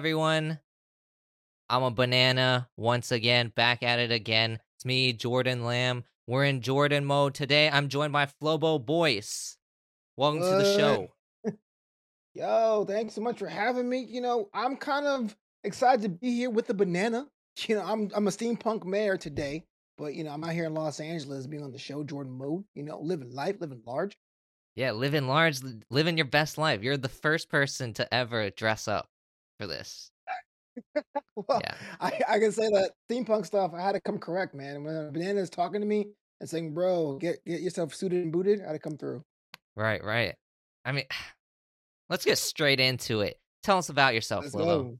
everyone. I'm a banana once again, back at it again. It's me, Jordan Lamb. We're in Jordan mode today. I'm joined by Flobo Boyce. Welcome to the show. Yo, thanks so much for having me. You know, I'm kind of excited to be here with the banana. You know, I'm a steampunk mayor today, but you know, I'm out here in Los Angeles being on the show, Jordan Mode. You know, living life, living large. Yeah, living large, living your best life. You're the first person to ever dress up for this. Well, yeah. I can say that steampunk stuff, I had to come correct, man. When a banana is talking to me and saying, bro, get yourself suited and booted, I had to come through. Right. I mean, let's get straight into it. Tell us about yourself, Willow.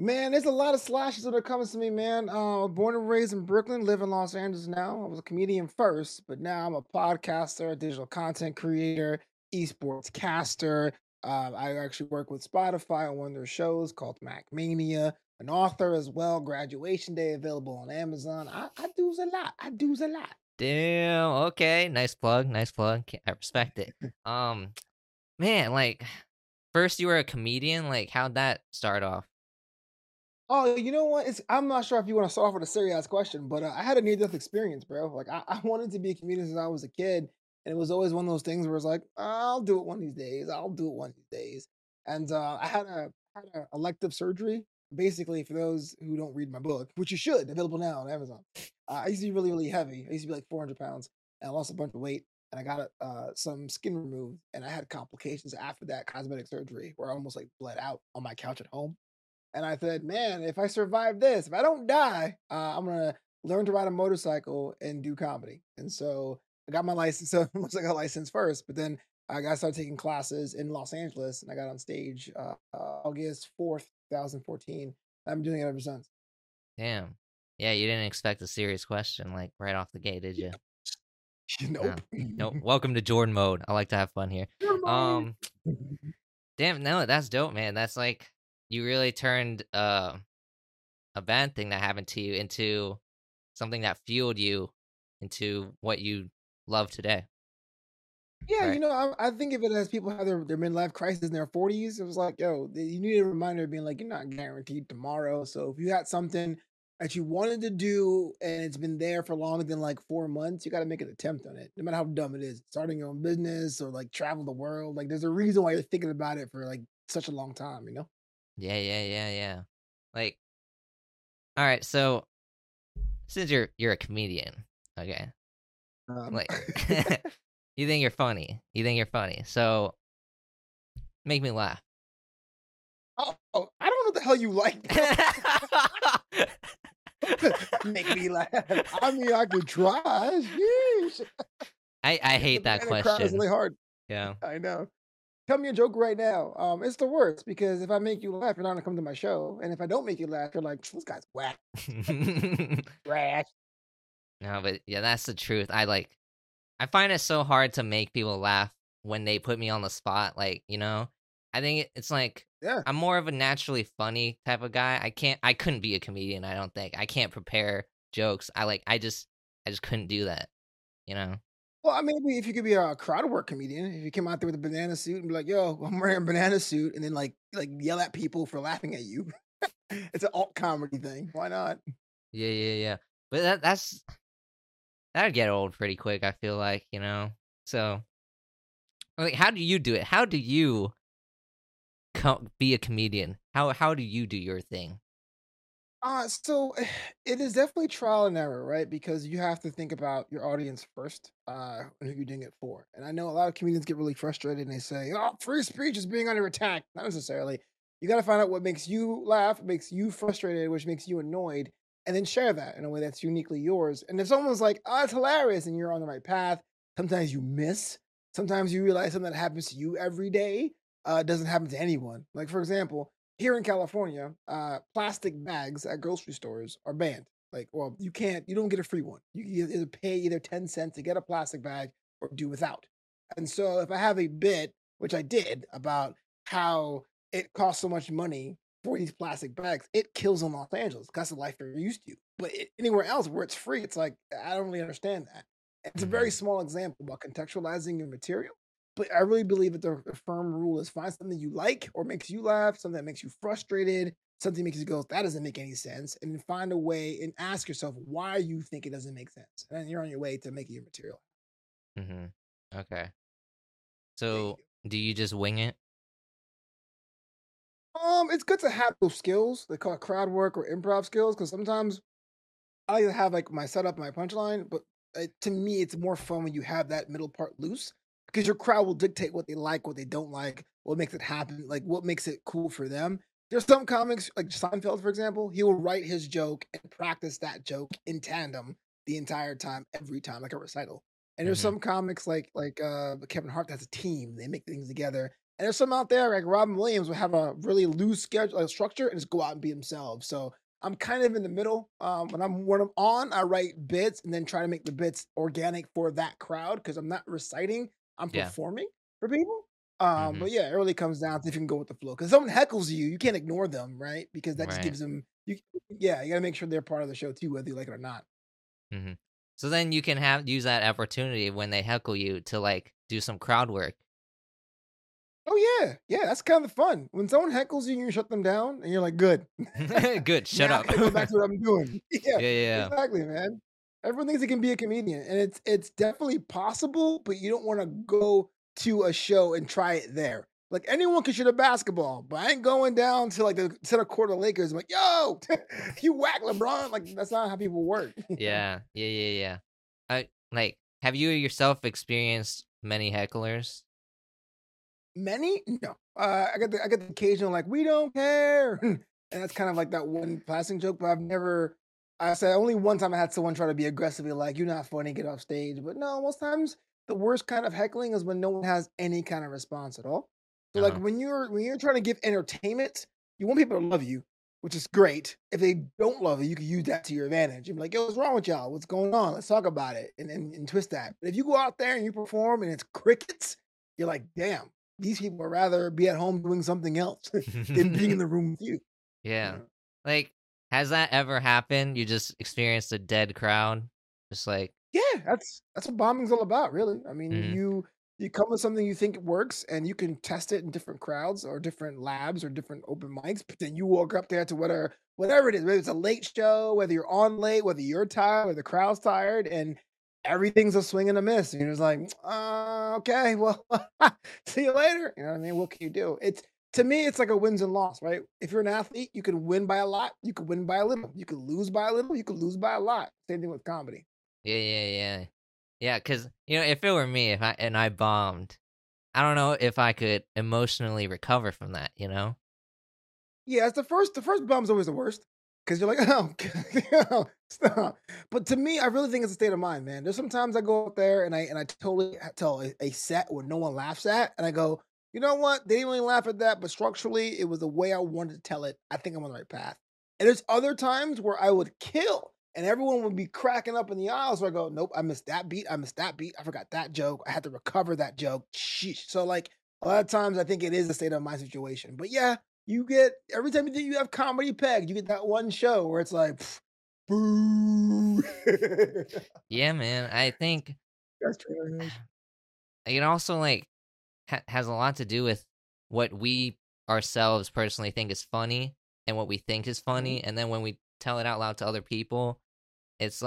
Man, there's a lot of slashes that are coming to me, man. Born and raised in Brooklyn, live in Los Angeles now. I was a comedian first, but now I'm a podcaster, a digital content creator, esports caster. I actually work with Spotify on one of their shows called Mac Mania, an author as well, Graduation Day, available on Amazon. I do a lot. Damn. Okay. Nice plug. I respect it. Man, like first you were a comedian. Like how'd that start off? Oh, you know what? I'm not sure if you want to start off with a serious question, but I had a near-death experience, bro. Like I wanted to be a comedian since I was a kid. And it was always one of those things where it's like, I'll do it one of these days. And I had an elective surgery, basically, for those who don't read my book, which you should, available now on Amazon. I used to be really, really heavy. I used to be like 400 pounds, and I lost a bunch of weight, and I got some skin removed, and I had complications after that cosmetic surgery where I almost like bled out on my couch at home. And I said, man, if I survive this, if I don't die, I'm going to learn to ride a motorcycle and do comedy. And so I got my license. So once I got a license first, but then I started taking classes in Los Angeles, and I got on stage August 4th, 2014. I'm doing it ever since. Damn. Yeah, you didn't expect a serious question like right off the gate, did you? Nope. Nope. Welcome to Jordan Mode. I like to have fun here. Damn, no, that's dope, man. That's like you really turned a bad thing that happened to you into something that fueled you into what you love today. Yeah, right. You know, I think of it as people have their midlife crisis in their 40s. It was like, yo, you need a reminder of being like, you're not guaranteed tomorrow. So if you got something that you wanted to do and it's been there for longer than like 4 months, you got to make an attempt on it, no matter how dumb it is. Starting your own business or like travel the world. Like there's a reason why you're thinking about it for like such a long time, you know? Yeah. Like, all right. So since you're a comedian, okay. Like You think you're funny. So make me laugh. Oh, I don't know what the hell you like. Make me laugh. I mean, I could try. Yeesh. I hate that question. It's really hard. Yeah. I know. Tell me a joke right now. It's the worst because if I make you laugh, you're not gonna come to my show. And if I don't make you laugh, you're like, this guy's whack. Trash. No, but yeah, that's the truth. I find it so hard to make people laugh when they put me on the spot. Like, you know, I think it's like, yeah. I'm more of a naturally funny type of guy. I couldn't be a comedian. I don't think I can't prepare jokes. I just couldn't do that, you know? Well, I mean, if you could be a crowd work comedian, if you came out there with a banana suit and be like, yo, I'm wearing a banana suit. And then like yell at people for laughing at you. It's an alt comedy thing. Why not? Yeah. But that'd get old pretty quick, I feel like, you know? So, like, how do you do it? How do you be a comedian? How do you do your thing? So it is definitely trial and error, right? Because you have to think about your audience first, and who you're doing it for. And I know a lot of comedians get really frustrated and they say, oh, free speech is being under attack. Not necessarily. You got to find out what makes you laugh, makes you frustrated, which makes you annoyed. And then share that in a way that's uniquely yours. And if someone's like, oh, it's hilarious, and you're on the right path, sometimes you miss. Sometimes you realize something that happens to you every day doesn't happen to anyone. Like, for example, here in California, plastic bags at grocery stores are banned. Like, well, you don't get a free one. You either pay 10 cents to get a plastic bag or do without. And so if I have a bit, which I did, about how it costs so much money for these plastic bags, it kills in Los Angeles. That's the life you're used to. But anywhere else where it's free, it's like, I don't really understand that. It's a very small example about contextualizing your material. But I really believe that the firm rule is find something you like or makes you laugh, something that makes you frustrated, something that makes you go, that doesn't make any sense, and find a way and ask yourself why you think it doesn't make sense. And you're on your way to making your material. Mm-hmm. Okay. So do you just wing it? It's good to have those skills. They call it crowd work or improv skills, because sometimes I either have like my setup, my punchline, but to me, it's more fun when you have that middle part loose, because your crowd will dictate what they like, what they don't like, what makes it happen, like what makes it cool for them. There's some comics, like Seinfeld, for example, he will write his joke and practice that joke in tandem the entire time, every time, like a recital. And there's some comics like Kevin Hart that's a team. They make things together. And there's some out there like Robin Williams will have a really loose schedule, like structure, and just go out and be themselves. So I'm kind of in the middle. When I'm on, I write bits and then try to make the bits organic for that crowd, because I'm not reciting. I'm performing for people. But yeah, it really comes down to if you can go with the flow. Because someone heckles you, you can't ignore them, right? Because that just gives them. You got to make sure they're part of the show too, whether you like it or not. Mm-hmm. So then you can use that opportunity when they heckle you to like do some crowd work. Oh yeah, that's kind of fun. When someone heckles you, you shut them down, and you're like, "Good, good, shut up." Go back to what I'm doing. Yeah, exactly, man. Everyone thinks they can be a comedian, and it's definitely possible, but you don't want to go to a show and try it there. Like anyone can shoot a basketball, but I ain't going down to like the center court of Lakers. I'm like, yo, you whack LeBron. Like that's not how people work. Yeah. Have you yourself experienced many hecklers? Many? No. I got the occasional like we don't care, and that's kind of like that one passing joke. But I've never. I said only one time I had someone try to be aggressively like you're not funny, get off stage. But no, most times the worst kind of heckling is when no one has any kind of response at all. So like when you're trying to give entertainment, you want people to love you, which is great. If they don't love you, you can use that to your advantage. You're like, yo, what's wrong with y'all? What's going on? Let's talk about it and twist that. But if you go out there and you perform and it's crickets, you're like, damn, these people would rather be at home doing something else than being in the room with you. Yeah. You know? Like, has that ever happened? You just experienced a dead crowd? Just like. Yeah, that's what bombing's all about, really. I mean, You come with something you think works, and you can test it in different crowds or different labs or different open mics. But then you walk up there to whatever it is, whether it's a late show, whether you're on late, whether you're tired, or the crowd's tired, and everything's a swing and a miss. And you're just like, okay, well, see you later. You know what I mean? What can you do? To me, it's like a wins and loss, right? If you're an athlete, you can win by a lot. You can win by a little. You can lose by a little. You can lose by a lot. Same thing with comedy. Yeah. Yeah, because, you know, if it were me and I bombed, I don't know if I could emotionally recover from that, you know? Yeah, it's the first bomb's always the worst, because you're like, oh, stop. But to me, I really think it's a state of mind, man. There's sometimes I go out there and I totally tell a set where no one laughs at, and I go, you know what? They didn't really laugh at that, but structurally, it was the way I wanted to tell it. I think I'm on the right path. And there's other times where I would kill. And everyone would be cracking up in the aisles where I go, nope, I missed that beat. I forgot that joke. I had to recover that joke. Sheesh. So like a lot of times I think it is a state of mind situation. But yeah, you get, every time you think you have comedy pegged, you get that one show where it's like, boo. Yeah, man. I think that's true. It also like has a lot to do with what we ourselves personally think is funny and what we think is funny. And then when we tell it out loud to other people, it's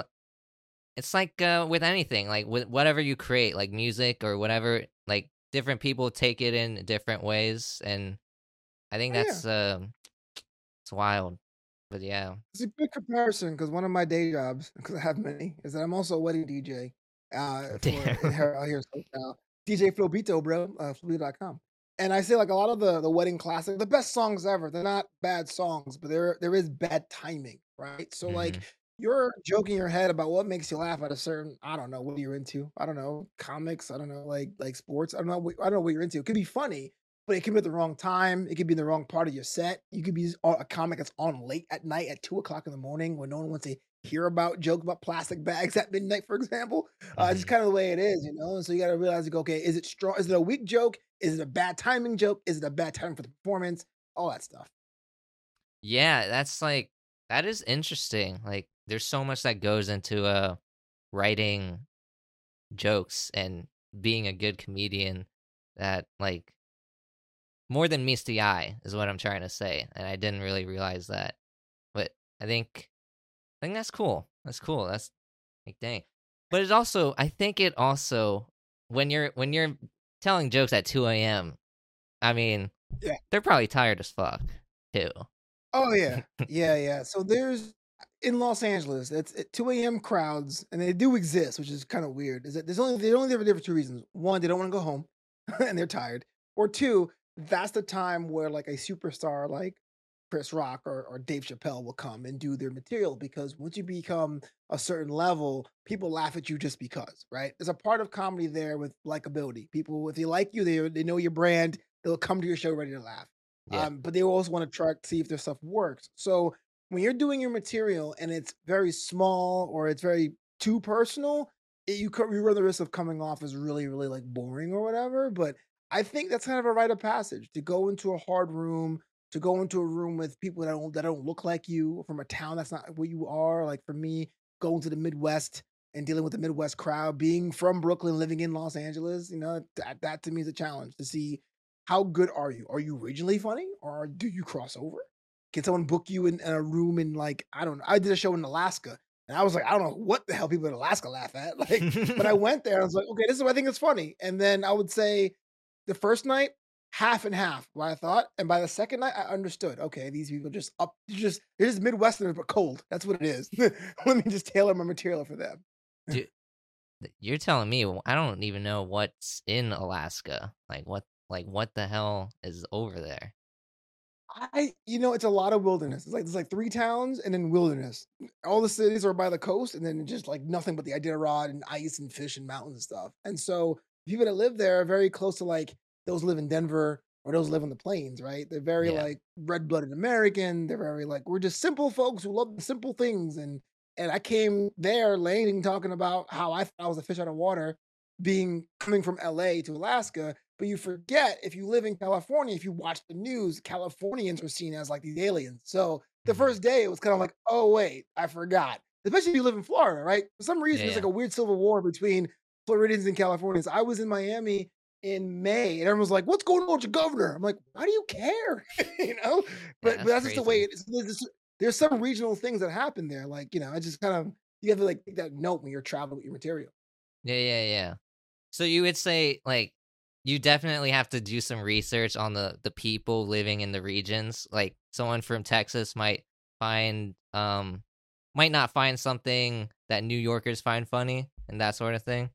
like with anything, like with whatever you create, like music or whatever, like different people take it in different ways, and I think that's it's wild. But yeah, it's a good comparison, because one of my day jobs, because I have many, is that I'm also a wedding DJ DJ Flobito, bro, flobito.com. And I say like a lot of the wedding classics, the best songs ever, they're not bad songs, but there is bad timing, right? So like you're joking your head about what makes you laugh at a certain, I don't know what you're into. I don't know, comics. I don't know, like sports. I don't know what you're into. It could be funny, but it could be at the wrong time. It could be in the wrong part of your set. You could be a comic that's on late at night at 2:00 in the morning when no one wants to hear about jokes about plastic bags at midnight, for example. It's just kind of the way it is, you know? And so you got to realize, like, okay, is it strong? Is it a weak joke? Is it a bad timing joke? Is it a bad time for the performance? All that stuff. Yeah, that is interesting. Like, there's so much that goes into writing jokes and being a good comedian. that, like, more than meets the eye is what I'm trying to say, and I didn't really realize that. But I think that's cool. That's cool. That's like, dang. But it's also, I think it also, when you're telling jokes at 2 a.m., I mean, yeah, they're probably tired as fuck too. Oh yeah, yeah. So there's, in Los Angeles, that's at 2 a.m. crowds, and they do exist, which is kind of weird. Is that they're only there for two reasons: one, they don't want to go home, and they're tired, or two, that's the time where like a superstar like Chris Rock or Dave Chappelle will come and do their material, because once you become a certain level, people laugh at you just because, right? There's a part of comedy there with likability. People, if they like you, they know your brand, they'll come to your show ready to laugh. Yeah. But they also want to try to see if their stuff works. So when you're doing your material and it's very small or it's very too personal, you run the risk of coming off as really, really like boring or whatever. But I think that's kind of a rite of passage, to go into a hard room, to go into a room with people that don't look like you, from a town that's not where you are. Like for me, going to the Midwest and dealing with the Midwest crowd, being from Brooklyn, living in Los Angeles, you know, that to me is a challenge, to see how good are you? Are you originally funny, or do you cross over? Can someone book you in a room in, like, I don't know. I did a show in Alaska, and I was like, I don't know what the hell people in Alaska laugh at. Like, but I went there and I was like, okay, this is what I think is funny. And then I would say, the first night, half and half, what I thought. And by the second night, I understood, okay, these people they're just Midwesterners, but cold. That's what it is. Let me just tailor my material for them. Dude, you're telling me, I don't even know what's in Alaska. Like what the hell is over there? It's a lot of wilderness. It's like, there's like three towns and then wilderness. All the cities are by the coast, and then just like nothing but the Iditarod and ice and fish and mountains and stuff. And so people that live there are very close to like those live in Denver or those live on the plains, right? They're very like red-blooded American. They're very like, we're just simple folks who love the simple things. And I came there laning talking about how I thought I was a fish out of water coming from LA to Alaska. But you forget, if you live in California, if you watch the news, Californians are seen as like these aliens. So the first day it was kind of like, oh wait, I forgot. Especially if you live in Florida, right? For some reason, there's like a weird civil war between Floridians and Californians. I was in Miami in May, and everyone was like, "What's going on with your governor?" I'm like, "Why do you care?" You know, but that's just the way it is. There's some regional things that happen there, like, you know, I just kind of, you have to like take that note when you're traveling with your material. Yeah. So you would say like you definitely have to do some research on the people living in the regions. Like someone from Texas might not find something that New Yorkers find funny and that sort of thing.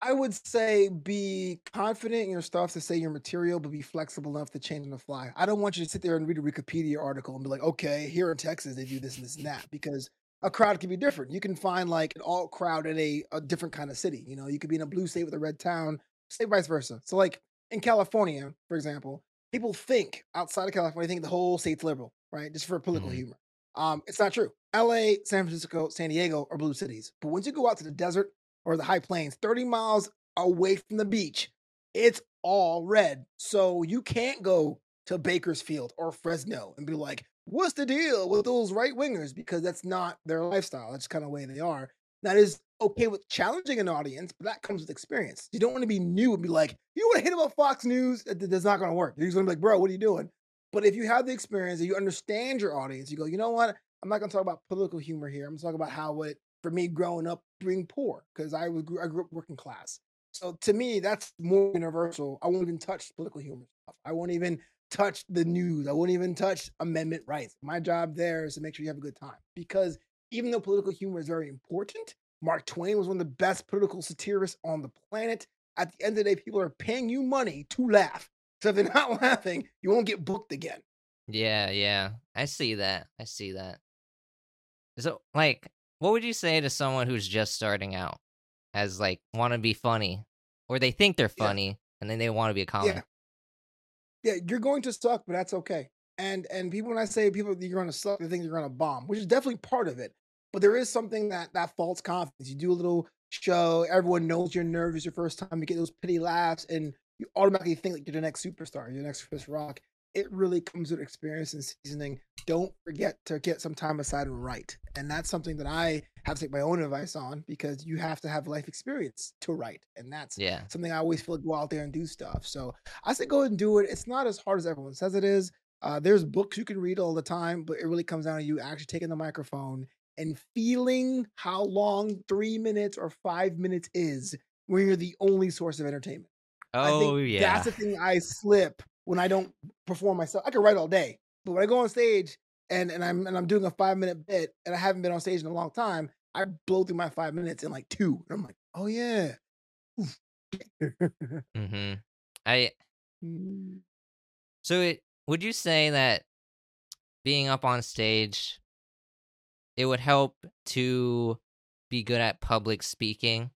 I would say be confident in your stuff to say your material, but be flexible enough to change on the fly. I don't want you to sit there and read a Wikipedia article and be like, okay, here in Texas, they do this and this and that, because a crowd can be different. You can find like an alt crowd in a different kind of city. You know, you could be in a blue state with a red town, say vice versa. So like in California, for example, people think outside of California, they think the whole state's liberal, right? Just for political humor. It's not true. LA, San Francisco, San Diego are blue cities. But once you go out to the desert, or the high plains, 30 miles away from the beach, it's all red. So you can't go to Bakersfield or Fresno and be like, what's the deal with those right wingers? Because that's not their lifestyle. That's kind of the way they are. That is okay with challenging an audience, but that comes with experience. You don't want to be new and be like, you want to hit about Fox News? That's not going to work. You're just going to be like, bro, what are you doing? But if you have the experience and you understand your audience, you go, you know what? I'm not going to talk about political humor here. I'm going to talk about how it, for me growing up being poor, because I grew up working class. So to me, that's more universal. I won't even touch political humor stuff. I won't even touch the news. I won't even touch amendment rights. My job there is to make sure you have a good time. Because even though political humor is very important, Mark Twain was one of the best political satirists on the planet. At the end of the day, people are paying you money to laugh. So if they're not laughing, you won't get booked again. Yeah. I see that. So like, what would you say to someone who's just starting out as like want to be funny, or they think they're funny and then they want to be a comic? Yeah, you're going to suck, but that's okay. And people, when I say people that you're going to suck, they think you're going to bomb, which is definitely part of it. But there is something that false confidence. You do a little show, everyone knows you're nervous your first time, you get those pity laughs, and you automatically think like you're the next superstar, you're the next Chris Rock. it really comes with experience and seasoning. Don't forget to get some time aside and write. And that's something that I have to take my own advice on, because you have to have life experience to write. And that's something I always feel like, go out there and do stuff. So I say go and do it. It's not as hard as everyone says it is. There's books you can read all the time, but it really comes down to you actually taking the microphone and feeling how long 3 minutes or 5 minutes is when you're the only source of entertainment. Oh, I think that's the thing I slip when I don't perform myself. I can write all day, but when I go on stage and I'm doing a 5 minute bit and I haven't been on stage in a long time, I blow through my 5 minutes in like two. And I'm like, oh yeah. Mm-hmm. Would you say that being up on stage, it would help to be good at public speaking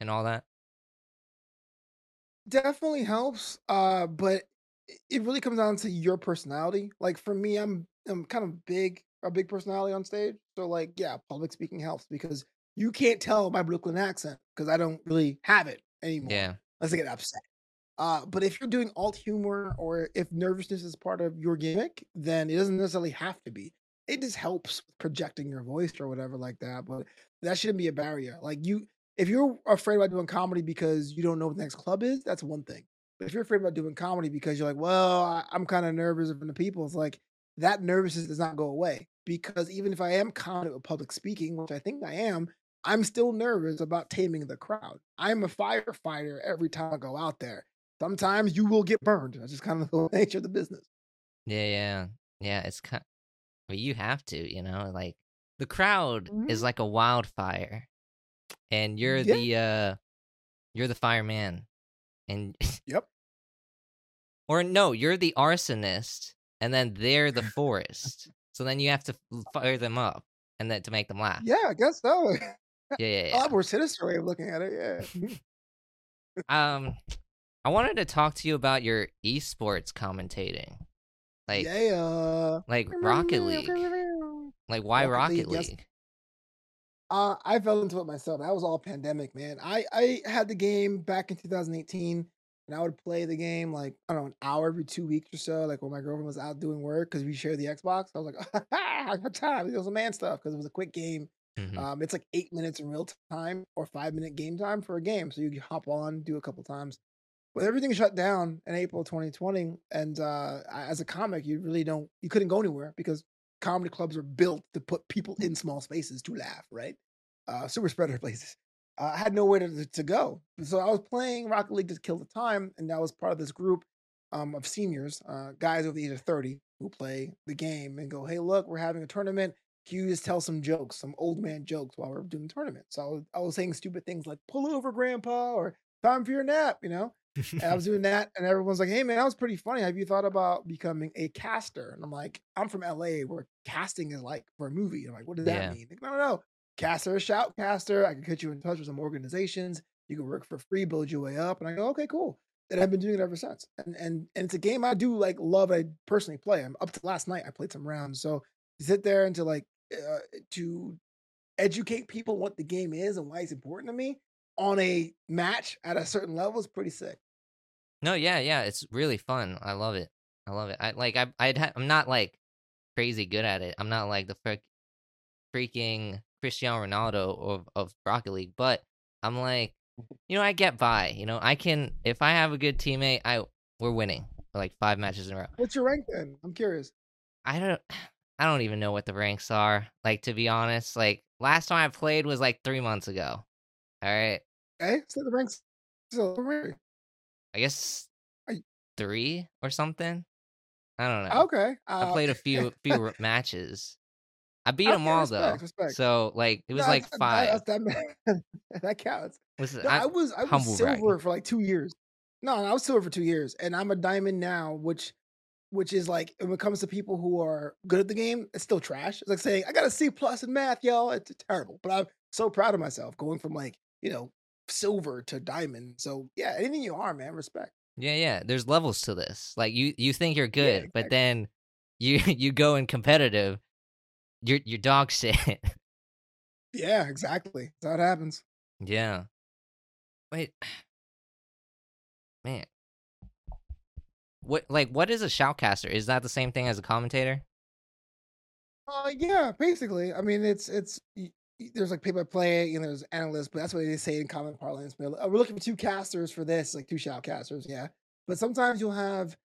and all that? Definitely helps, but it really comes down to your personality. Like for me, I'm kind of a big personality on stage. So like, yeah, public speaking helps, because you can't tell my Brooklyn accent because I don't really have it anymore. Yeah, unless I get upset. But if you're doing alt humor, or if nervousness is part of your gimmick, then it doesn't necessarily have to be. It just helps projecting your voice or whatever like that. But that shouldn't be a barrier. Like if you're afraid about doing comedy because you don't know what the next club is, that's one thing. But if you're afraid about doing comedy because you're like, well, I'm kind of nervous in the people, it's like that nervousness does not go away. Because even if I am confident with public speaking, which I think I am, I'm still nervous about taming the crowd. I'm a firefighter every time I go out there. Sometimes you will get burned. That's just kind of the nature of the business. Yeah. It's kind of, well, you have to, you know, like the crowd is like a wildfire. And you're the fireman, and or no, you're the arsonist, and then they're the forest. So then you have to fire them up, and then to make them laugh. Yeah, I guess so. Yeah. A lot more sinister way of looking at it. Yeah. I wanted to talk to you about your esports commentating, like Rocket League. Like why Rocket League? Yes. I fell into it myself. That was all pandemic, man. I had the game back in 2018, and I would play the game like, I don't know, an hour every 2 weeks or so, like when my girlfriend was out doing work, because we shared the Xbox. I was like, I got time. It was a man stuff, because it was a quick game. Mm-hmm. It's like 8 minutes in real time or 5 minute game time for a game. So you could hop on, do a couple times. But everything shut down in April 2020, and as a comic, you couldn't go anywhere, because comedy clubs are built to put people in small spaces to laugh, right? Super spreader places. I had nowhere to go. So I was playing Rocket League to kill the time, and I was part of this group of seniors, guys over the age of 30, who play the game and go, hey, look, we're having a tournament. Can you just tell some jokes, some old man jokes while we're doing the tournament? So I was saying stupid things like, pull over, grandpa, or time for your nap, you know? And I was doing that, and everyone's like, hey man, that was pretty funny. Have you thought about becoming a caster? And I'm like, I'm from LA, where casting is like for a movie. And I'm like, what does that mean? Like, no. Caster, shoutcaster. I can get you in touch with some organizations. You can work for free, build your way up. And I go, okay, cool. And I've been doing it ever since. And it's a game I do like love. I personally play. I'm up to last night. I played some rounds. So to sit there and to educate people what the game is and why it's important to me on a match at a certain level is pretty sick. No, yeah, it's really fun. I love it. I'm not like crazy good at it. I'm not like the freaking Cristiano Ronaldo of Rocket League, but I'm like, you know, I get by. You know, I can, if I have a good teammate, we're winning for like 5 matches in a row. What's your rank then? I'm curious. I don't even know what the ranks are. Like, to be honest, like last time I played was like 3 months ago. All right. Okay, so the ranks. I guess 3 or something. I don't know. Okay. I played a few matches. I beat them all though. Respect. So like it was 5. That counts. I was silver for like 2 years. No, I was silver for 2 years, and I'm a diamond now, which is like, when it comes to people who are good at the game, it's still trash. It's like saying I got a C+ in math, y'all. It's terrible. But I'm so proud of myself going from like, you know, silver to diamond. So yeah, anything you are, man, respect. Yeah. There's levels to this. Like you think you're good, exactly. But then you go in competitive, you're dog shit. Yeah, exactly. That's how it happens. Yeah. Wait, man. What is a shoutcaster? Is that the same thing as a commentator? Yeah, basically. I mean, it's there's like play-by-play, you know, there's analysts, but that's what they say in common parlance. But we're looking for two casters for this, like two shoutcasters, yeah. But sometimes you'll have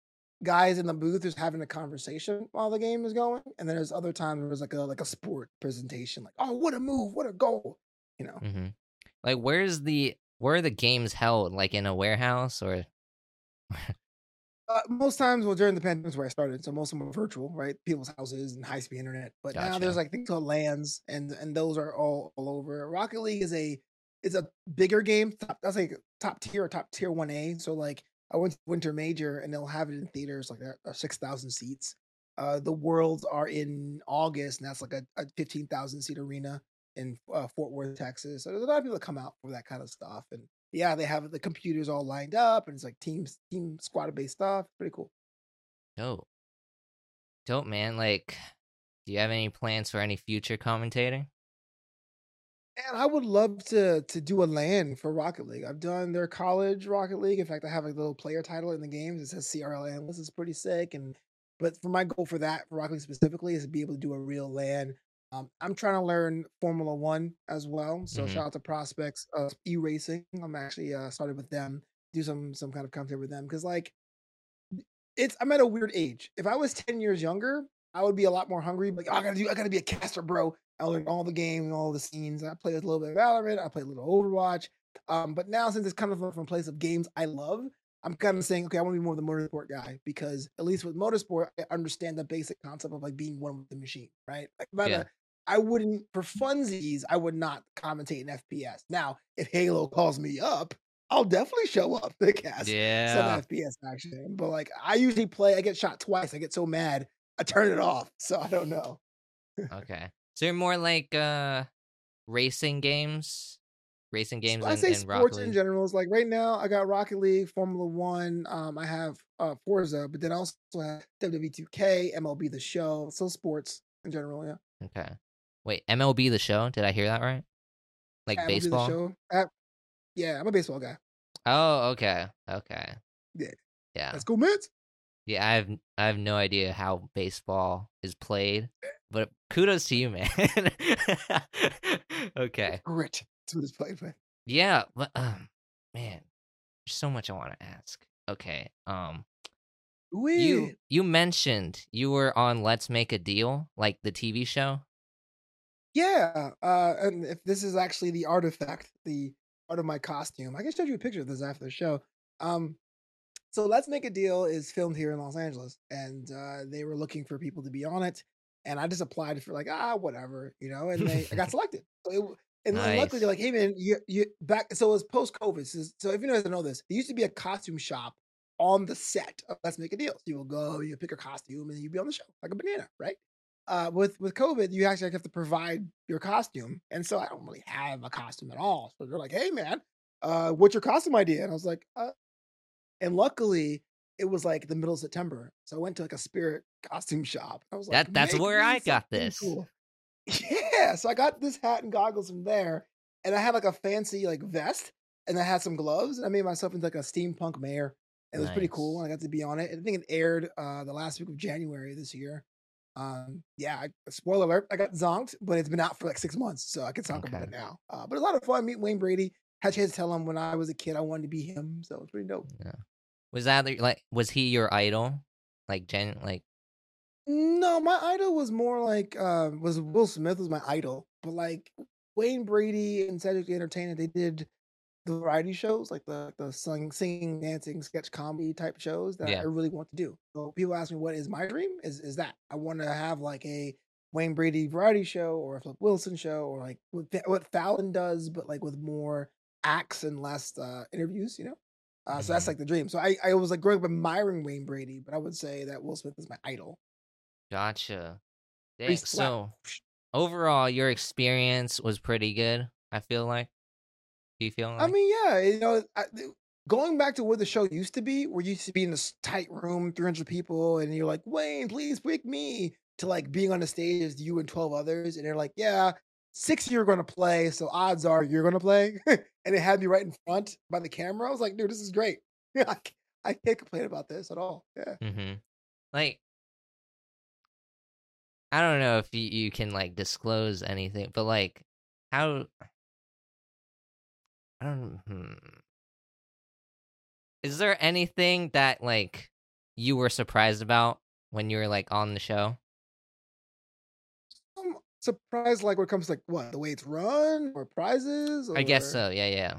guys in the booth who's having a conversation while the game is going, and then there's other times where there's like a sport presentation, like, oh, what a move, what a goal, you know. Mm-hmm. Like, where are the games held? Like in a warehouse or? Most times, well, during the pandemic is where I started, so most of them were virtual, right? People's houses and high-speed internet. But gotcha. Now there's like things called LANs, and those are all over. Rocket League is a bigger game. That's like top tier or top tier 1A. So like I went to Winter Major, and they'll have it in theaters like that, 6,000 seats. The Worlds are in August, and that's like a 15,000 seat arena in Fort Worth, Texas. So there's a lot of people that come out for that kind of stuff, and. Yeah, they have the computers all lined up, and it's like team squad-based stuff. Pretty cool. Dope, man. Like, do you have any plans for any future commentating? Man, I would love to do a LAN for Rocket League. I've done their college Rocket League. In fact, I have a little player title in the games. It says CRL Analyst. It's pretty sick. But for my goal for Rocket League specifically, is to be able to do a real LAN. I'm trying to learn Formula One as well. So shout out to Prospects of E-Racing. I'm actually started with them, do some kind of content with them. Cause like I'm at a weird age. If I was 10 years younger, I would be a lot more hungry. Like, I gotta be a caster, bro. I learned all the games and all the scenes. I played a little bit of Valorant. I played a little Overwatch. But now since it's kind of from a place of games I love, I'm kind of saying, okay, I want to be more of the motorsport guy, because at least with motorsport, I understand the basic concept of like being one with the machine, right? Like, yeah. I wouldn't, for funsies, I would not commentate an FPS. Now, if Halo calls me up, I'll definitely show up to cast some FPS action. But like, I usually play, I get shot twice. I get so mad, I turn it off. So I don't know. Okay. So you're more like racing games. So I say sports in general. Is like right now, I got Rocket League, Formula One. I have Forza, but then I also have WWE 2K, MLB The Show. So sports in general, yeah. Okay. Wait, MLB The Show? Did I hear that right? Like MLB baseball? The Show. I'm a baseball guy. Oh, okay. Okay. Yeah. Let's go Mets. Yeah, I have no idea how baseball is played, but kudos to you, man. Okay. Great. This play. Yeah, but man, there's so much I want to ask. Okay, you mentioned you were on Let's Make a Deal, like the TV show. Yeah, and if this is actually the art of my costume. I can show you a picture of this after the show. So Let's Make a Deal is filmed here in Los Angeles, and they were looking for people to be on it, and I just applied for like whatever, you know, and I got selected. So And luckily they're like, hey man, you back. So it was post-COVID. So if you guys don't know this, there used to be a costume shop on the set of Let's Make a Deal. So you will go, you pick a costume, and you'd be on the show like a banana, right? With COVID, you actually have to provide your costume. And so I don't really have a costume at all. So they're like, hey man, what's your costume idea? And I was like, and luckily it was like the middle of September. So I went to like a spirit costume shop. I was like, that's where I got this. Cool. Yeah, so I got this hat and goggles from there, and I had like a fancy like vest, and I had some gloves, and I made myself into like a steampunk mayor, and it was pretty cool, and I got to be on it. I think it aired the last week of January this year. Spoiler alert, I got zonked, but it's been out for like 6 months, so I can talk about it now. But a lot of fun. Meet Wayne Brady. Had a chance to tell him when I was a kid I wanted to be him, so it's pretty dope. Yeah. Was that like, was he your idol? Like No, my idol was more like Will Smith was my idol, but like Wayne Brady and Cedric the Entertainer, they did the variety shows, like the singing, dancing, sketch comedy type shows that I really want to do. So people ask me, what is my dream? Is that I want to have like a Wayne Brady variety show or a Flip Wilson show, or like what Fallon does, but like with more acts and less interviews, you know? So that's like the dream. So I was like growing up admiring Wayne Brady, but I would say that Will Smith is my idol. Gotcha. Dang. So overall, your experience was pretty good, I feel like. Do you feel like? I mean, yeah. You know, going back to where the show used to be, where you used to be in this tight room, 300 people, and you're like, Wayne, please pick me, to like being on the stage as you and 12 others. And they're like, yeah, 6 of you are going to play, so odds are you're going to play. And it had me right in front by the camera. I was like, dude, this is great. I can't complain about this at all. Yeah. Mm-hmm. Like, I don't know if you can, like, disclose anything, but, like, how... I don't... Is there anything that, like, you were surprised about when you were, like, on the show? I'm surprised, like, when it comes to, like, what, the way it's run? Or prizes? Or... I guess so, yeah.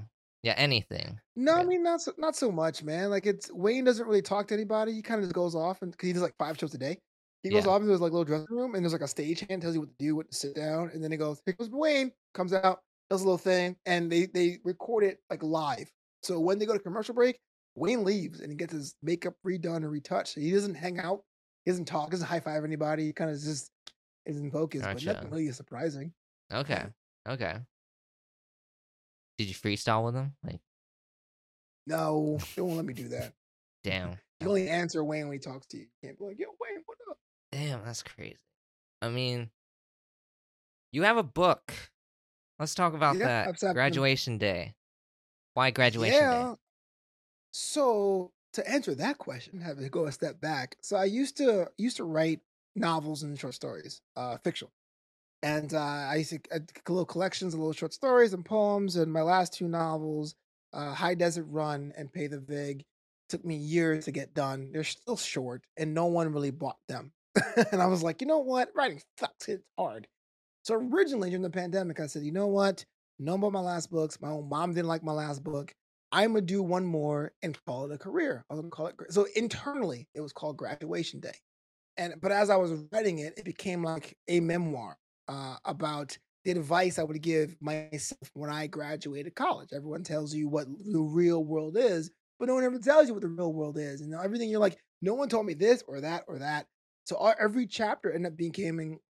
Yeah, anything. No, yeah. I mean, not so much, man. Like, it's... Wayne doesn't really talk to anybody. He kind of just goes off, and because he does, like, 5 shows a day. He goes off into his, like, little dressing room, and there's, like, a stagehand tells you what to do, what to sit down, and then he goes, here goes Wayne, comes out, does a little thing, and they record it, like, live. So when they go to commercial break, Wayne leaves, and he gets his makeup redone and retouched. So he doesn't hang out, he doesn't talk, doesn't high-five anybody, he kind of just isn't focused, gotcha. But nothing really is surprising. Okay. Did you freestyle with him? Like, no, they won't let me do that. Damn. You only answer Wayne when he talks to you. You can't be like, yo, Wayne, what up? Damn, that's crazy. I mean, you have a book. Let's talk about that. Absolutely. Graduation Day. Why Graduation Day? So to answer that question, I have to go a step back. So I used to write novels and short stories, fiction. And I used to little collections of little short stories and poems. And my last 2 novels, High Desert Run and Pay the Vig, took me years to get done. They're still short, and no one really bought them. And I was like, you know what? Writing sucks. It's hard. So originally during the pandemic, I said, you know what? No more my last books. My own mom didn't like my last book. I'm going to do one more and call it a career. I was going to call it. So internally, it was called Graduation Day. But as I was writing it, it became like a memoir about the advice I would give myself when I graduated college. Everyone tells you what the real world is, but no one ever tells you what the real world is. And everything, you're like, no one told me this or that or that. So every chapter ended up becoming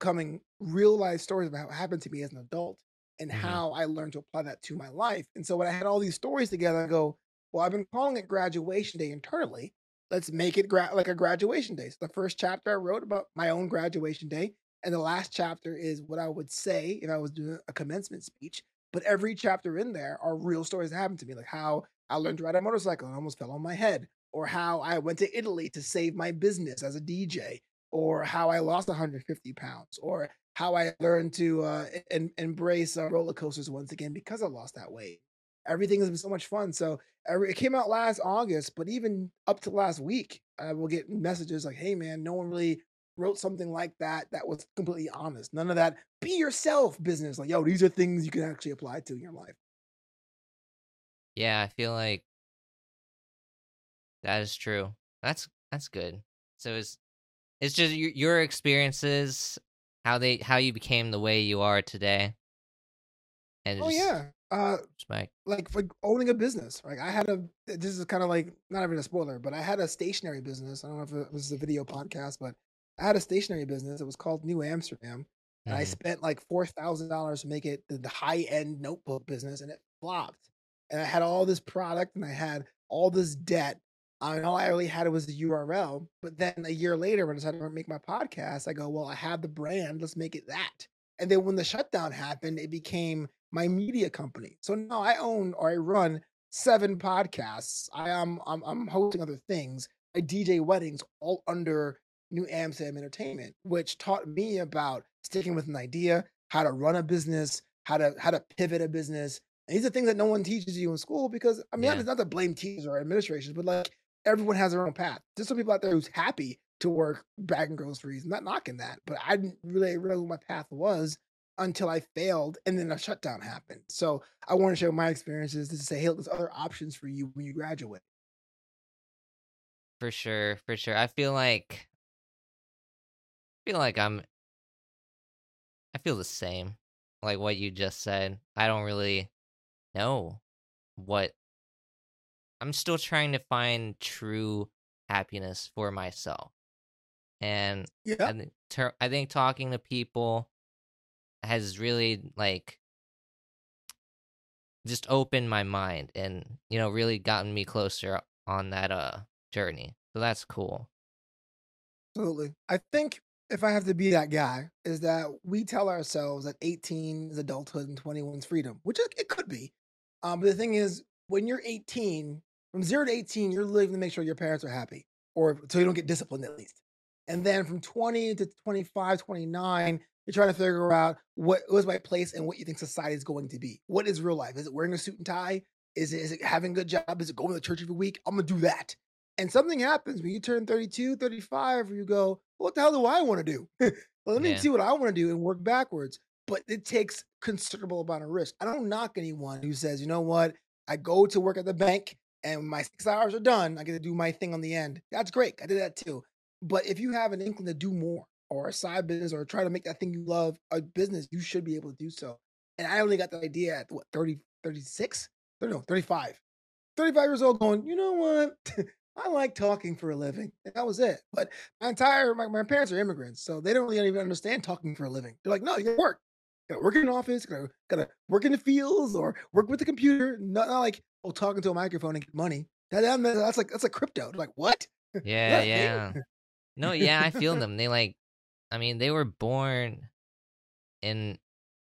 real life stories about what happened to me as an adult and how I learned to apply that to my life. And so when I had all these stories together, I go, well, I've been calling it Graduation Day internally. Let's make it like a graduation day. So the first chapter I wrote about my own graduation day. And the last chapter is what I would say if I was doing a commencement speech. But every chapter in there are real stories that happened to me, like how I learned to ride a motorcycle and almost fell on my head, or how I went to Italy to save my business as a DJ, or how I lost 150 pounds, or how I learned to embrace roller coasters once again because I lost that weight. Everything has been so much fun. So it came out last August, but even up to last week, I will get messages like, hey, man, no one really wrote something like that was completely honest. None of that be yourself business. Like, yo, these are things you can actually apply to in your life. Yeah, I feel like that is true. That's good. So it's just your experiences, how you became the way you are today. And like owning a business. Like this is kind of like not even a spoiler, but I had a stationary business. I don't know if it was a video podcast, but I had a stationary business. It was called New Amsterdam, and I spent like $4,000 to make it the high-end notebook business, and it flopped. And I had all this product, and I had all this debt, and all I really had was the URL. But then a year later, when I decided to make my podcast, I go, well, I have the brand. Let's make it that. And then when the shutdown happened, it became my media company. So now I own or I run 7 podcasts. I'm hosting other things. I DJ weddings all under New Amsterdam Entertainment, which taught me about sticking with an idea, how to run a business, how to pivot a business. And these are things that no one teaches you in school because, I mean, it's not to blame teachers or administrations, but like everyone has their own path. There's some people out there who's happy to work bagging groceries. I'm not knocking that, but I didn't really realize what my path was until I failed and then a shutdown happened. So I want to share my experiences to say, hey, look, there's other options for you when you graduate. For sure. I feel the same, like what you just said. I don't really know what I'm still trying to find true happiness for myself. And I think talking to people has really like just opened my mind and, you know, really gotten me closer on that journey. So that's cool. Absolutely. I think if I have to be that guy, is that we tell ourselves that 18 is adulthood and 21 is freedom, which it could be. But the thing is, when you're 18, From 0 to 18, you're living to make sure your parents are happy, or so you don't get disciplined at least. And then from 20 to 25, 29, you're trying to figure out what was my place and what you think society is going to be. What is real life? Is it wearing a suit and tie? Is it having a good job? Is it going to church every week? I'm going to do that. And something happens when you turn 32, 35, where you go, what the hell do I want to do? Well, let me see what I want to do and work backwards. But it takes considerable amount of risk. I don't knock anyone who says, you know what? I go to work at the bank and my 6 hours are done. I get to do my thing on the end. That's great. I did that too. But if you have an inkling to do more or a side business or try to make that thing you love a business, you should be able to do so. And I only got the idea at 35. 35 years old going, you know what? I like talking for a living. And that was it. But my parents are immigrants, so they don't really even understand talking for a living. They're like, no, you gotta work. You gotta work in an office, gotta work in the fields or work with the computer. Not like, oh, talking to a microphone and get money. That's like crypto. They're like, what? Yeah, yeah. No, yeah, I feel them. They they were born in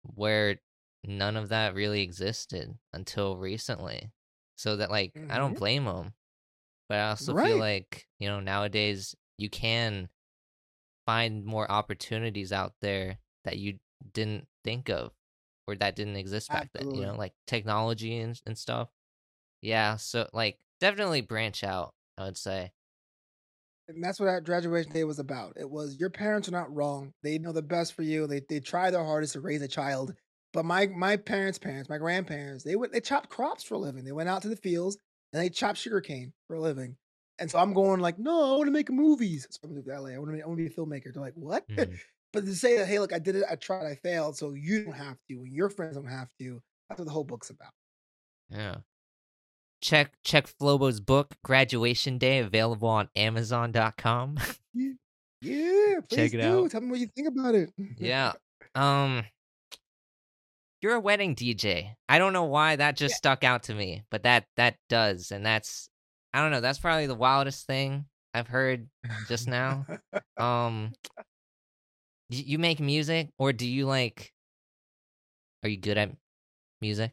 where none of that really existed until recently. So that mm-hmm. I don't blame them. But I also feel like, nowadays you can find more opportunities out there that you didn't think of or that didn't exist back then, technology and stuff. Yeah. So definitely branch out, I would say. And that's what Graduation Day was about. It was your parents are not wrong. They know the best for you. They try their hardest to raise a child. But my parents, my grandparents, they chopped crops for a living. They went out to the fields. And they chop sugarcane for a living. And so I'm going no, I want to make movies. So I'm going to LA. I want to be a filmmaker. They're like, what? Mm-hmm. But to say, hey, look, I did it. I tried. I failed. So you don't have to. And your friends don't have to. That's what the whole book's about. Yeah. Check Flobo's book, Graduation Day, available on Amazon.com. Yeah. Check it out. Tell me what you think about it. Yeah. You're a wedding DJ. I don't know why that just stuck out to me, but that does. And that's, I don't know, that's probably the wildest thing I've heard just now. You make music, or do you are you good at music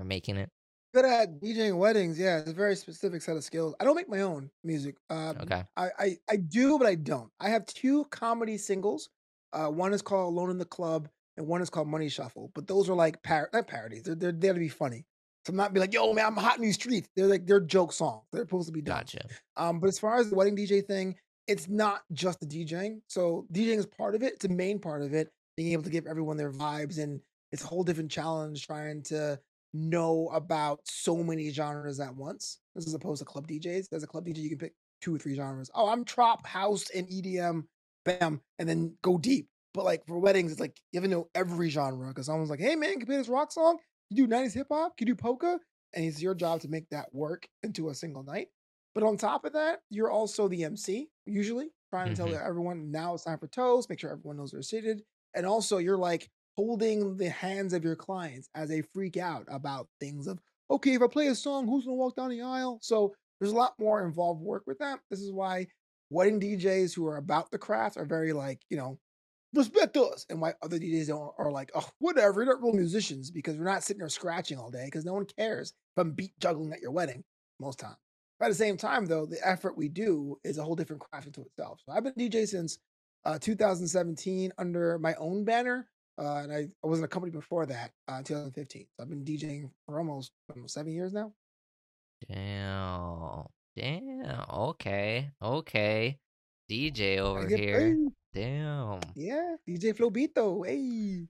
or making it? Good at DJing weddings, yeah. It's a very specific set of skills. I don't make my own music. Okay. I do, but I don't. I have two comedy singles. One is called Alone in the Club. And one is called Money Shuffle, but those are not parodies. They're there to be funny. So I'm not be like, yo, man, I'm hot in these streets. They're joke songs. They're supposed to be done. Gotcha. But as far as the wedding DJ thing, it's not just the DJing. So DJing is part of it. It's the main part of it. Being able to give everyone their vibes, and it's a whole different challenge trying to know about so many genres at once. This is opposed to club DJs. As a club DJ, you can pick 2 or 3 genres. Oh, I'm trap, house, and EDM, bam, and then go deep. But for weddings, it's you have to know every genre, because someone's like, hey man, can you play this rock song? Can you do 90s hip hop? Can you do polka? And it's your job to make that work into a single night. But on top of that, you're also the MC, usually, trying to tell everyone now it's time for toast, make sure everyone knows they're seated. And also you're holding the hands of your clients as they freak out about things of, okay, if I play a song, who's gonna walk down the aisle? So there's a lot more involved work with that. This is why wedding DJs who are about the craft are very respect us, and why other DJs are whatever, we're not real musicians, because we're not sitting there scratching all day, because no one cares if I'm beat juggling at your wedding most time. But at the same time, though, the effort we do is a whole different craft into itself. So I've been a DJ since 2017 under my own banner, and I was in a company before that, 2015. So I've been DJing for almost 7 years now. Damn. Okay. DJ over here. Paid. Damn. Yeah, DJ Flobito. Hey.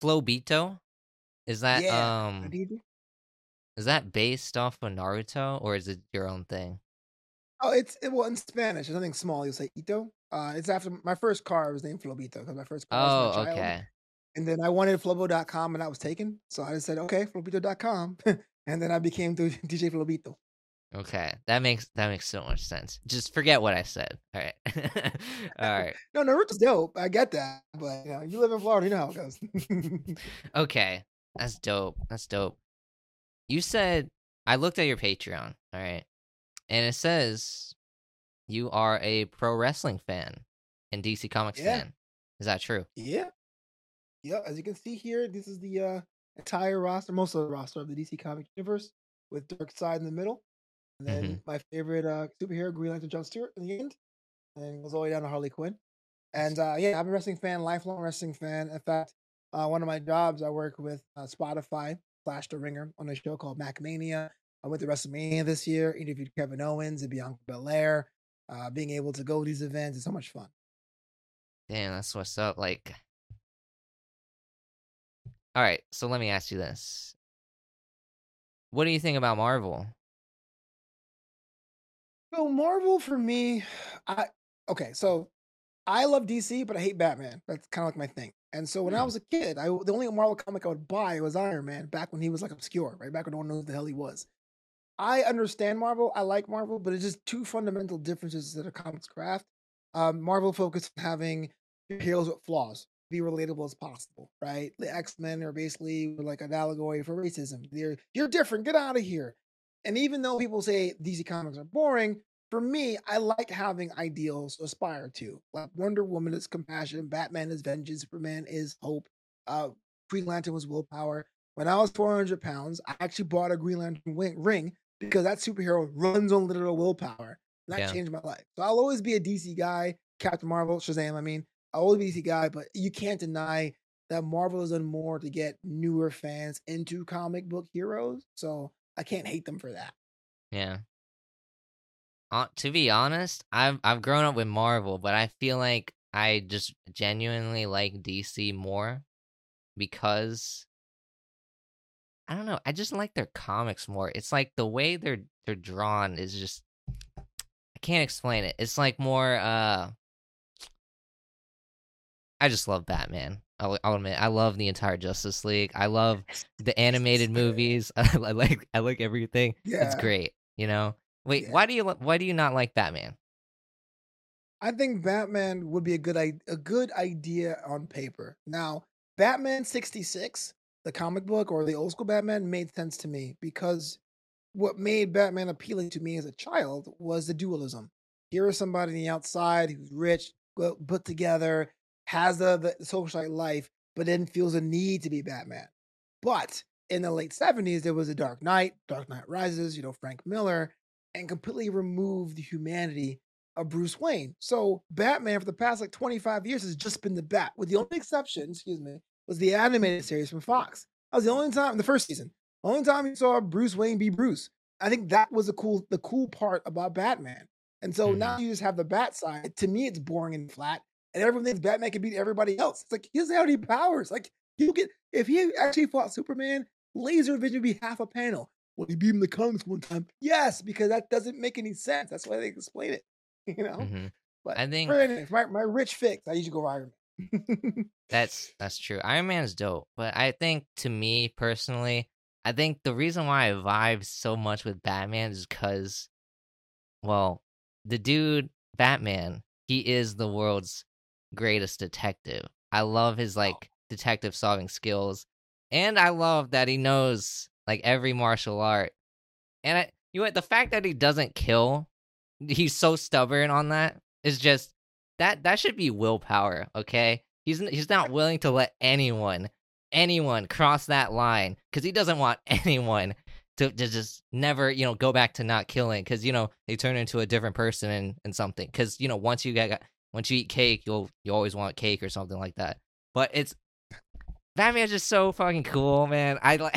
Flobito? Is that is that based off of Naruto, or is it your own thing? Oh, well, in Spanish, there's nothing small. You'll say Ito. It's after my first car was named Flobito, because my first car was my child. Okay. And then I wanted Flobo.com, and I was taken. So I just said, okay, Flobito.com. And then I became DJ Flobito. Okay, that makes so much sense. Just forget what I said. All right, all right. No, Naruto's dope. I get that, but you live in Florida, you know how it goes. Okay, that's dope. You said I looked at your Patreon. All right, and it says you are a pro wrestling fan and DC Comics fan. Is that true? Yeah. As you can see here, this is the entire roster, most of the roster of the DC Comics universe, with Darkseid in the middle. And then my favorite superhero, Green Lantern, John Stewart in the end. And it goes all the way down to Harley Quinn. And yeah, I'm a wrestling fan, lifelong wrestling fan. In fact, one of my jobs, I work with Spotify/The Ringer on a show called Mac Mania. I went to WrestleMania this year, interviewed Kevin Owens and Bianca Belair. Being able to go to these events is so much fun. Damn, that's what's up. Like, all right, so let me ask you this. What do you think about Marvel? So Marvel for me, so I love DC, but I hate Batman. That's kind of like my thing. And so when I was a kid, the only Marvel comic I would buy was Iron Man, back when he was like obscure, right? Back when no one knew who the hell he was. I understand Marvel. I like Marvel, but it's just two fundamental differences that a comics craft. Marvel focused on having heroes with flaws, be relatable as possible, right? The X-Men are basically like an allegory for racism. You're different. Get out of here. And even though people say DC comics are boring, for me, I like having ideals to aspire to. Like Wonder Woman is compassion, Batman is vengeance, Superman is hope, Green Lantern was willpower. When I was 400 pounds, I actually bought a Green Lantern ring because that superhero runs on literal willpower. And that changed my life. So I'll always be a DC guy, Captain Marvel, Shazam, I mean. I'll always be a DC guy, but you can't deny that Marvel has done more to get newer fans into comic book heroes. So I can't hate them for that. Yeah. To be honest, I've grown up with Marvel, but I feel like I just genuinely like DC more because, I don't know, I just like their comics more. It's like the way they're drawn is just, I can't explain it. It's like more, I just love Batman. I'll admit, I love the entire Justice League. I love the animated movies. I like everything. Yeah. It's great, you know? Wait, why do you not like Batman? I think Batman would be a good idea on paper. Now, Batman 66, the comic book or the old school Batman, made sense to me because what made Batman appealing to me as a child was the dualism. Here is somebody on the outside who's rich, put together, has the socialite life, but then feels a need to be Batman. But in the late 70s, there was a Dark Knight, Dark Knight Rises, you know, Frank Miller, and completely removed the humanity of Bruce Wayne. So Batman for the past like 25 years has just been the Bat, with the only exception, was the animated series from Fox. That was the only time, the first season, the only time you saw Bruce Wayne be Bruce. I think that was the cool part about Batman. And so now you just have the Bat side. To me, it's boring and flat. And everyone thinks Batman can beat everybody else. It's like, he doesn't have any powers. Like, if he actually fought Superman, laser vision would be half a panel. Well, he beat him in the comics one time. Yes, because that doesn't make any sense. That's why they explain it, you know? But I think my rich fix, I usually go Iron Man. That's true. Iron Man's dope. But I think, to me personally, I think the reason why I vibe so much with Batman is because, well, the dude, Batman, he is the world's greatest detective. I love his, like, detective solving skills. And I love that he knows, like, every martial art. And the fact that he doesn't kill, he's so stubborn on that, is just, that should be willpower, okay? He's not willing to let anyone cross that line, because he doesn't want anyone to just never, you know, go back to not killing, because, you know, they turn into a different person and something. Because, you know, once you eat cake, you always want cake or something like that. But it's, Batman's just so fucking cool, man. I like.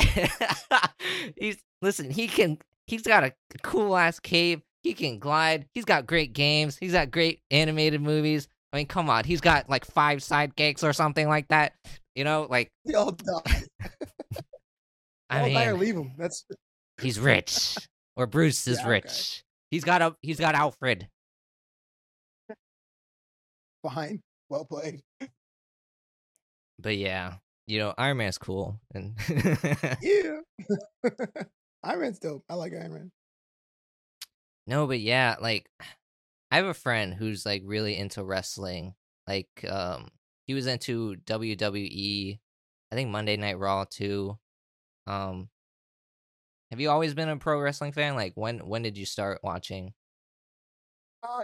He's got a cool ass cape. He can glide. He's got great games. He's got great animated movies. I mean, come on. He's got like 5 sidekicks or something like that. You know, like. They all die. I mean, leave him. That's. He's rich, or Bruce is rich. Okay. He's got Alfred. Fine. Well played. But yeah. You know, Iron Man's cool. And yeah. Iron Man's dope. I like Iron Man. No, but yeah, like, I have a friend who's, like, really into wrestling. Like, he was into WWE, I think Monday Night Raw, too. Have you always been a pro wrestling fan? Like, when did you start watching?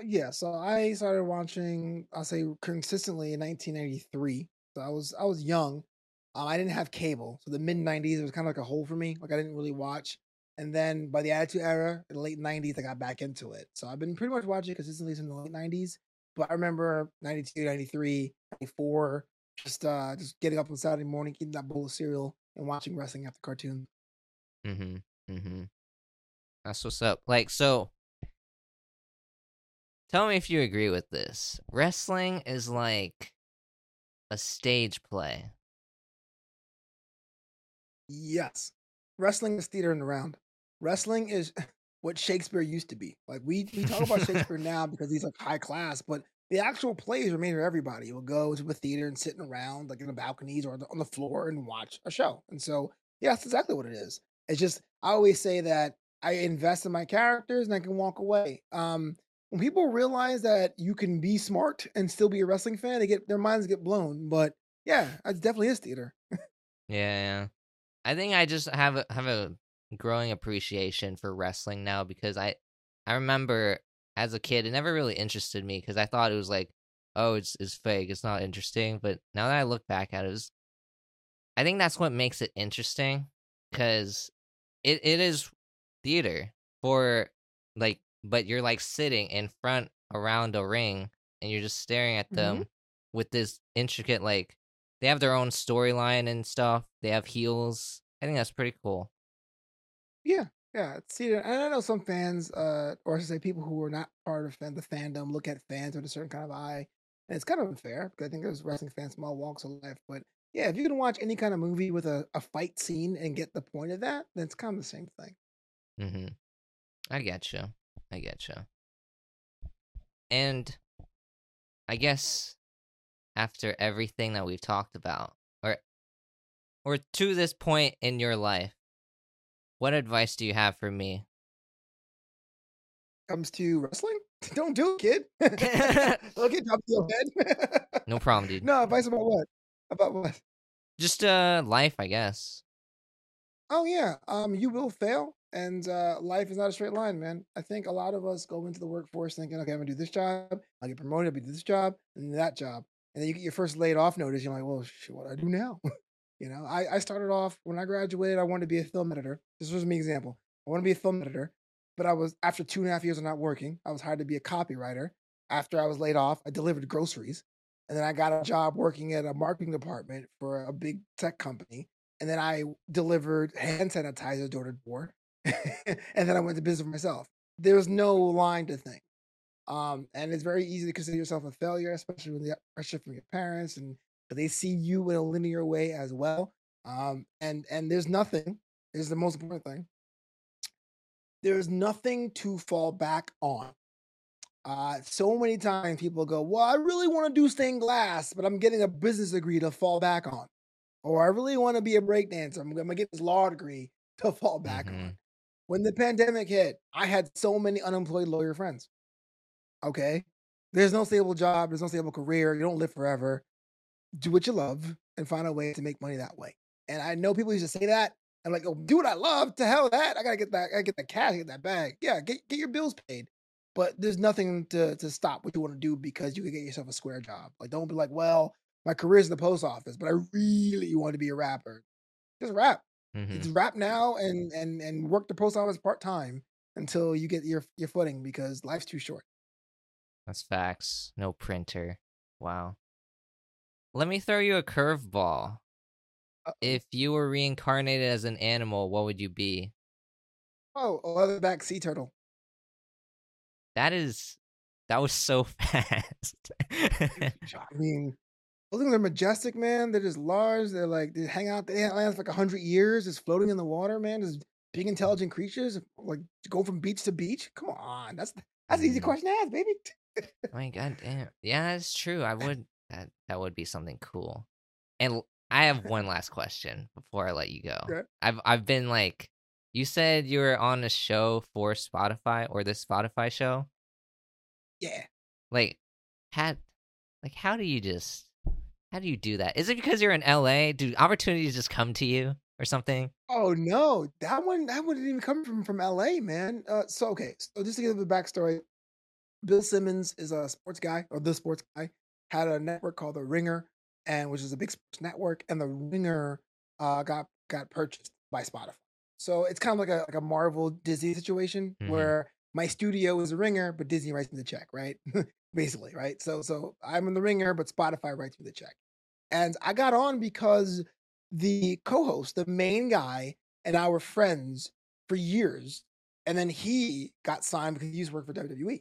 Yeah, so I started watching, I'll say, consistently in 1993. So I was young. I didn't have cable, so the mid 90s, it was kind of like a hole for me. Like, I didn't really watch. And then by the Attitude Era, in the late 90s, I got back into it. So I've been pretty much watching consistently since the late 90s. But I remember 92, 93, 94, just getting up on Saturday morning, eating that bowl of cereal, and watching wrestling after cartoons. Mm-hmm. Mm-hmm. That's what's up. Like, so, tell me if you agree with this. Wrestling is like a stage play. Yes. Wrestling is theater in the round. Wrestling is what Shakespeare used to be. Like, we talk about Shakespeare now because he's like high class, but the actual plays were made for everybody. We'll go to a theater and sitting around like in the balconies or on the floor and watch a show. And so, yeah, that's exactly what it is. It's just, I always say that I invest in my characters and I can walk away. When people realize that you can be smart and still be a wrestling fan, they their minds get blown. But yeah, it definitely is theater. Yeah. I think I just have a growing appreciation for wrestling now because I remember as a kid, it never really interested me because I thought it was like, oh, it's fake. It's not interesting. But now that I look back at it, I think that's what makes it interesting because it is theater for like, but you're like sitting in front around a ring and you're just staring at them with this intricate, like, they have their own storyline and stuff. They have heels. I think that's pretty cool. Yeah. See, and I know some fans, or I should say people who are not part of the fandom, look at fans with a certain kind of eye. And it's kind of unfair because I think there's wrestling fans from all walks of life. But yeah, if you can watch any kind of movie with a fight scene and get the point of that, then it's kind of the same thing. Mm-hmm. I get you. And I guess after everything that we've talked about, or to this point in your life, what advice do you have for me? Comes to wrestling? Don't do it, kid. Don't get dropped in your head. No problem, dude. No, advice about what? Just life, I guess. Oh, yeah. You will fail. And life is not a straight line, man. I think a lot of us go into the workforce thinking, okay, I'm going to do this job. I'll get promoted. I'll do this job and that job. And then you get your first laid off notice. You're like, well, shit, what do I do now? You know, I started off when I graduated, I wanted to be a film editor. This was my example. I want to be a film editor, but I was, after 2.5 years of not working, I was hired to be a copywriter. After I was laid off, I delivered groceries. And then I got a job working at a marketing department for a big tech company. And then I delivered hand sanitizer door to door. And then I went to business for myself. There's no line to think. And it's very easy to consider yourself a failure, especially when the pressure from your parents and they see you in a linear way as well. And there's nothing, is the most important thing. There's nothing to fall back on. So many times people go, well, I really want to do stained glass, but I'm getting a business degree to fall back on. Or I really want to be a breakdancer. I'm going to get this law degree to fall back on. When the pandemic hit, I had so many unemployed lawyer friends. Okay. There's no stable job. There's no stable career. You don't live forever. Do what you love and find a way to make money that way. And I know people used to say that. I'm like, oh, do what I love. To hell with that. I gotta get that cash, get that bag. Yeah, get your bills paid. But there's nothing to stop what you want to do because you can get yourself a square job. Like, don't be like, well, my career's in the post office, but I really want to be a rapper. Just rap. It's rap now and work the post office part time until you get your footing because life's too short. That's facts. No printer. Wow. Let me throw you a curveball. If you were reincarnated as an animal, what would you be? Oh, a leatherback sea turtle. That was so fast. I mean, those things are majestic, man. They're just large. They're like, they hang out. They last like 100 years, just floating in the water, man. Just big, intelligent creatures, like go from beach to beach. Come on, that's an easy question to ask, baby. I mean, goddamn, yeah, that's true. I would. That would be something cool. And I have one last question before I let you go. Okay. I've been like, you said you were on a show for Spotify or this Spotify show. Yeah. Like, how do you do that? Is it because you're in LA? Do opportunities just come to you or something? Oh no, that one didn't even come from LA, man. So just to give a backstory, Bill Simmons is a sports guy or the sports guy. Had a network called The Ringer, which is a big sports network, and The Ringer got purchased by Spotify. So it's kind of like a Marvel Disney situation where my studio is a ringer, but Disney writes me the check, right? Basically, right? So I'm in the ringer, but Spotify writes me the check. And I got on because the co-host, the main guy, and I were friends for years. And then he got signed because he used to work for WWE.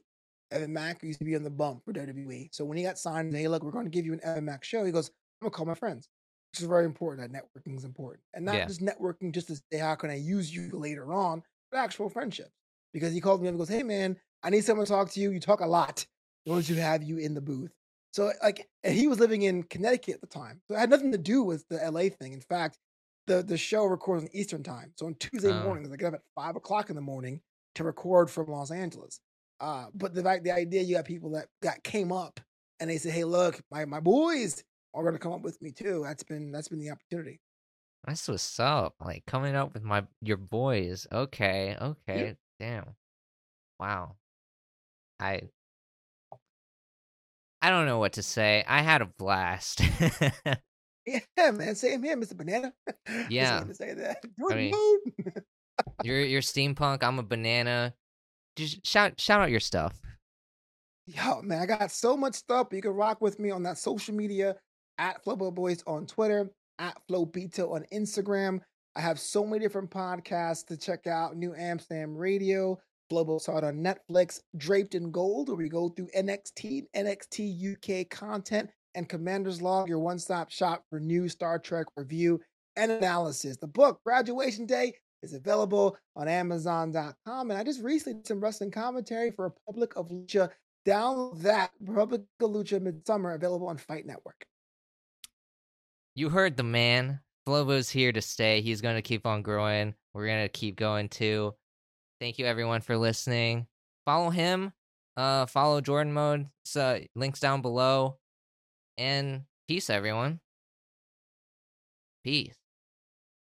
Evan Mack used to be on the bump for WWE. So when he got signed, and hey, look, we're going to give you an Evan Mack show. He goes, I'm going to call my friends, which is very important. That networking is important. And not just networking just to say, how can I use you later on, but actual friendships. Because he called me up and goes, hey, man, I need someone to talk to you. You talk a lot. I want to have you in the booth. So, like, and he was living in Connecticut at the time. So it had nothing to do with the LA thing. In fact, the show records on Eastern time. So on Tuesday mornings, I get up at 5 o'clock in the morning to record from Los Angeles. But the idea, you got people that came up and they said, hey, look, my boys are going to come up with me too. That's been the opportunity. That's what's up. Like coming up with your boys. Okay. Yeah. Damn. Wow. I don't know what to say. I had a blast. Yeah, man. Same here, Mr. Banana. Yeah. Just wanted to say that. You're steampunk. I'm a banana. Just shout out your stuff. Yo, man, I got so much stuff. You can rock with me on that social media at Flobo Boyce on Twitter, at Flobito on Instagram. I have so many different podcasts to check out. New Amsterdam Radio, Flobo saw it on Netflix, Draped in Gold, where we go through NXT UK content, and Commander's Log, your one-stop shop for new Star Trek review and analysis. The book, Graduation Day, is available on Amazon.com. And I just recently did some wrestling commentary for Republic of Lucha. Download that, Republic of Lucha Midsummer, available on Fight Network. You heard the man. Flobo's here to stay. He's going to keep on growing. We're going to keep going, too. Thank you, everyone, for listening. Follow him. Follow Jordan Mode. Links down below. And peace, everyone. Peace.